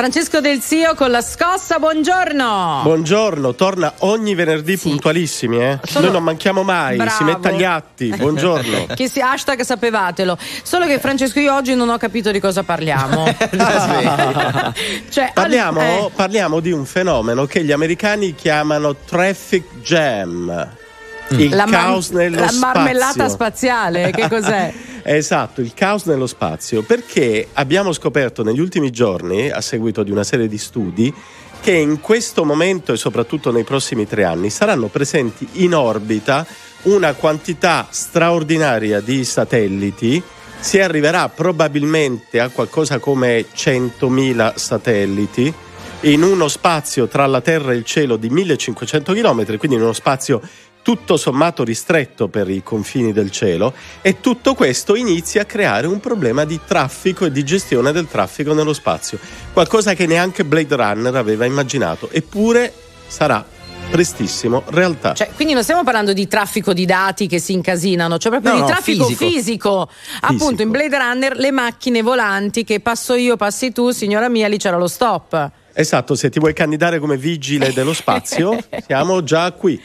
Francesco Delzio con La Scossa, buongiorno. Buongiorno, torna ogni venerdì puntualissimi, Noi non manchiamo mai. Bravo. Si metta agli atti, buongiorno. Che si hashtag sapevatelo. Solo che Francesco, io oggi non ho capito di cosa parliamo. Parliamo di un fenomeno che gli americani chiamano traffic jam. La marmellata spaziale, che cos'è? Esatto, il caos nello spazio, perché abbiamo scoperto negli ultimi giorni, a seguito di una serie di studi, che in questo momento e soprattutto nei prossimi 3 anni saranno presenti in orbita una quantità straordinaria di satelliti. Si arriverà probabilmente a qualcosa come 100.000 satelliti in uno spazio tra la Terra e il cielo di 1500 km, quindi in uno spazio tutto sommato ristretto per i confini del cielo, e tutto questo inizia a creare un problema di traffico e di gestione del traffico nello spazio, qualcosa che neanche Blade Runner aveva immaginato, eppure sarà prestissimo realtà. Cioè, quindi non stiamo parlando di traffico di dati che si incasinano, cioè proprio di traffico fisico. Appunto, in Blade Runner le macchine volanti, che passo io, passi tu, signora mia, lì c'era lo stop. Esatto, se ti vuoi candidare come vigile dello spazio, siamo già qui.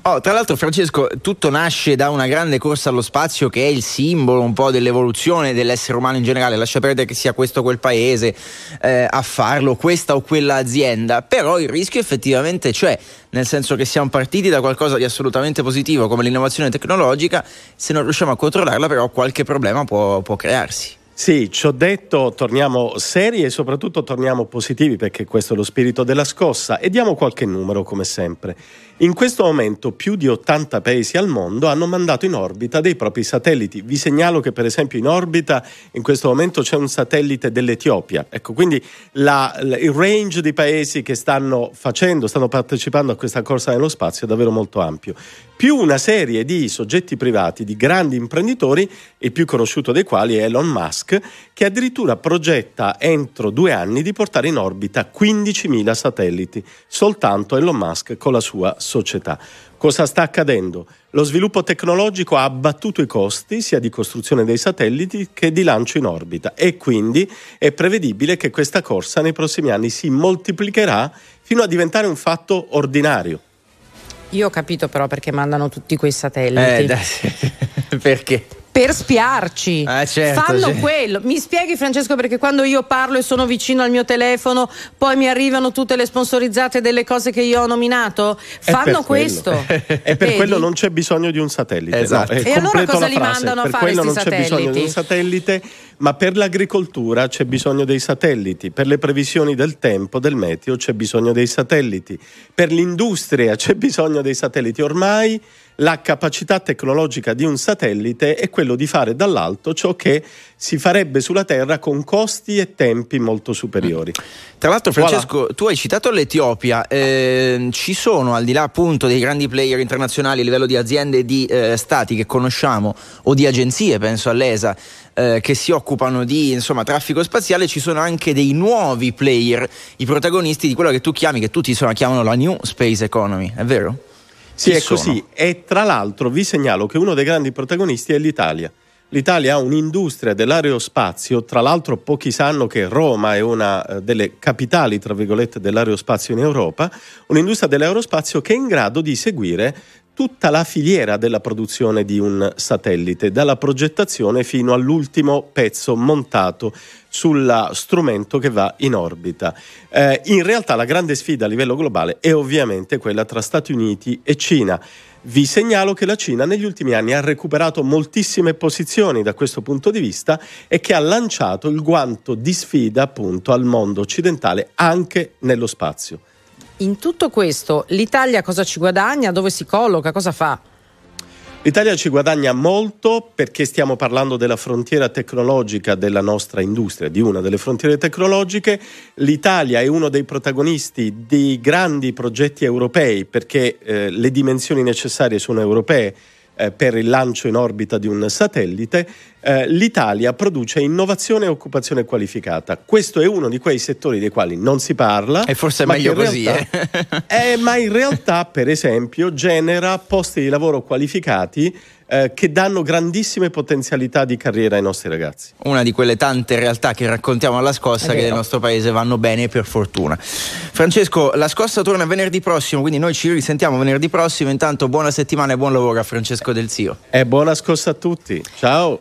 Tra l'altro, Francesco, tutto nasce da una grande corsa allo spazio che è il simbolo un po' dell'evoluzione dell'essere umano in generale. Lascia perdere che sia questo o quel paese a farlo, questa o quella azienda, però il rischio effettivamente c'è, nel senso che siamo partiti da qualcosa di assolutamente positivo come l'innovazione tecnologica. Se non riusciamo a controllarla, però, qualche problema può crearsi. Sì, ci ho detto, torniamo seri e soprattutto torniamo positivi, perché questo è lo spirito della Scossa, e diamo qualche numero come sempre. In questo momento più di 80 paesi al mondo hanno mandato in orbita dei propri satelliti. Vi segnalo che per esempio in orbita in questo momento c'è un satellite dell'Etiopia. Ecco, quindi il range di paesi che stanno partecipando a questa corsa nello spazio è davvero molto ampio. Più una serie di soggetti privati, di grandi imprenditori, il più conosciuto dei quali è Elon Musk, che addirittura progetta entro 2 anni di portare in orbita 15.000 satelliti, soltanto Elon Musk con la sua società. Cosa sta accadendo? Lo sviluppo tecnologico ha abbattuto i costi sia di costruzione dei satelliti che di lancio in orbita, e quindi è prevedibile che questa corsa nei prossimi anni si moltiplicherà fino a diventare un fatto ordinario. Io ho capito però perché mandano tutti quei satelliti. Perché? Per spiarci, certo. Quello, mi spieghi, Francesco, perché quando io parlo e sono vicino al mio telefono poi mi arrivano tutte le sponsorizzate delle cose che io ho nominato? Fanno questo. E per quello non c'è bisogno di un satellite. Esatto. No, e allora cosa li mandano a fare questi satelliti? Per quello non c'è bisogno di un satellite, ma per l'agricoltura c'è bisogno dei satelliti, per le previsioni del tempo, del meteo c'è bisogno dei satelliti, per l'industria c'è bisogno dei satelliti. Ormai la capacità tecnologica di un satellite è quello di fare dall'alto ciò che si farebbe sulla Terra con costi e tempi molto superiori. Tra l'altro, Francesco, tu hai citato l'Etiopia. Ci sono, al di là appunto dei grandi player internazionali a livello di aziende e di stati che conosciamo, o di agenzie, penso all'ESA, che si occupano di traffico spaziale, ci sono anche dei nuovi player, i protagonisti di quello che tu chiami, che tutti chiamano la New Space Economy, è vero? Sì, è così. E tra l'altro vi segnalo che uno dei grandi protagonisti è l'Italia. L'Italia ha un'industria dell'aerospazio, tra l'altro pochi sanno che Roma è una delle capitali, tra virgolette, dell'aerospazio in Europa, un'industria dell'aerospazio che è in grado di seguire tutta la filiera della produzione di un satellite, dalla progettazione fino all'ultimo pezzo montato sullo strumento che va in orbita. In realtà la grande sfida a livello globale è ovviamente quella tra Stati Uniti e Cina. Vi segnalo che la Cina negli ultimi anni ha recuperato moltissime posizioni da questo punto di vista e che ha lanciato il guanto di sfida appunto al mondo occidentale anche nello spazio. In tutto questo l'Italia cosa ci guadagna? Dove si colloca? Cosa fa? L'Italia ci guadagna molto, perché stiamo parlando della frontiera tecnologica della nostra industria, di una delle frontiere tecnologiche. L'Italia è uno dei protagonisti di grandi progetti europei, perché le dimensioni necessarie sono europee. per il lancio in orbita di un satellite, l'Italia produce innovazione e occupazione qualificata. Questo è uno di quei settori dei quali non si parla. E forse è meglio così. Ma in realtà, per esempio, genera posti di lavoro qualificati che danno grandissime potenzialità di carriera ai nostri ragazzi. Una di quelle tante realtà che raccontiamo alla Scossa che nel nostro paese vanno bene, per fortuna. Francesco, la Scossa torna venerdì prossimo, quindi noi ci risentiamo venerdì prossimo. Intanto buona settimana e buon lavoro a Francesco Delzio. E buona Scossa a tutti. Ciao.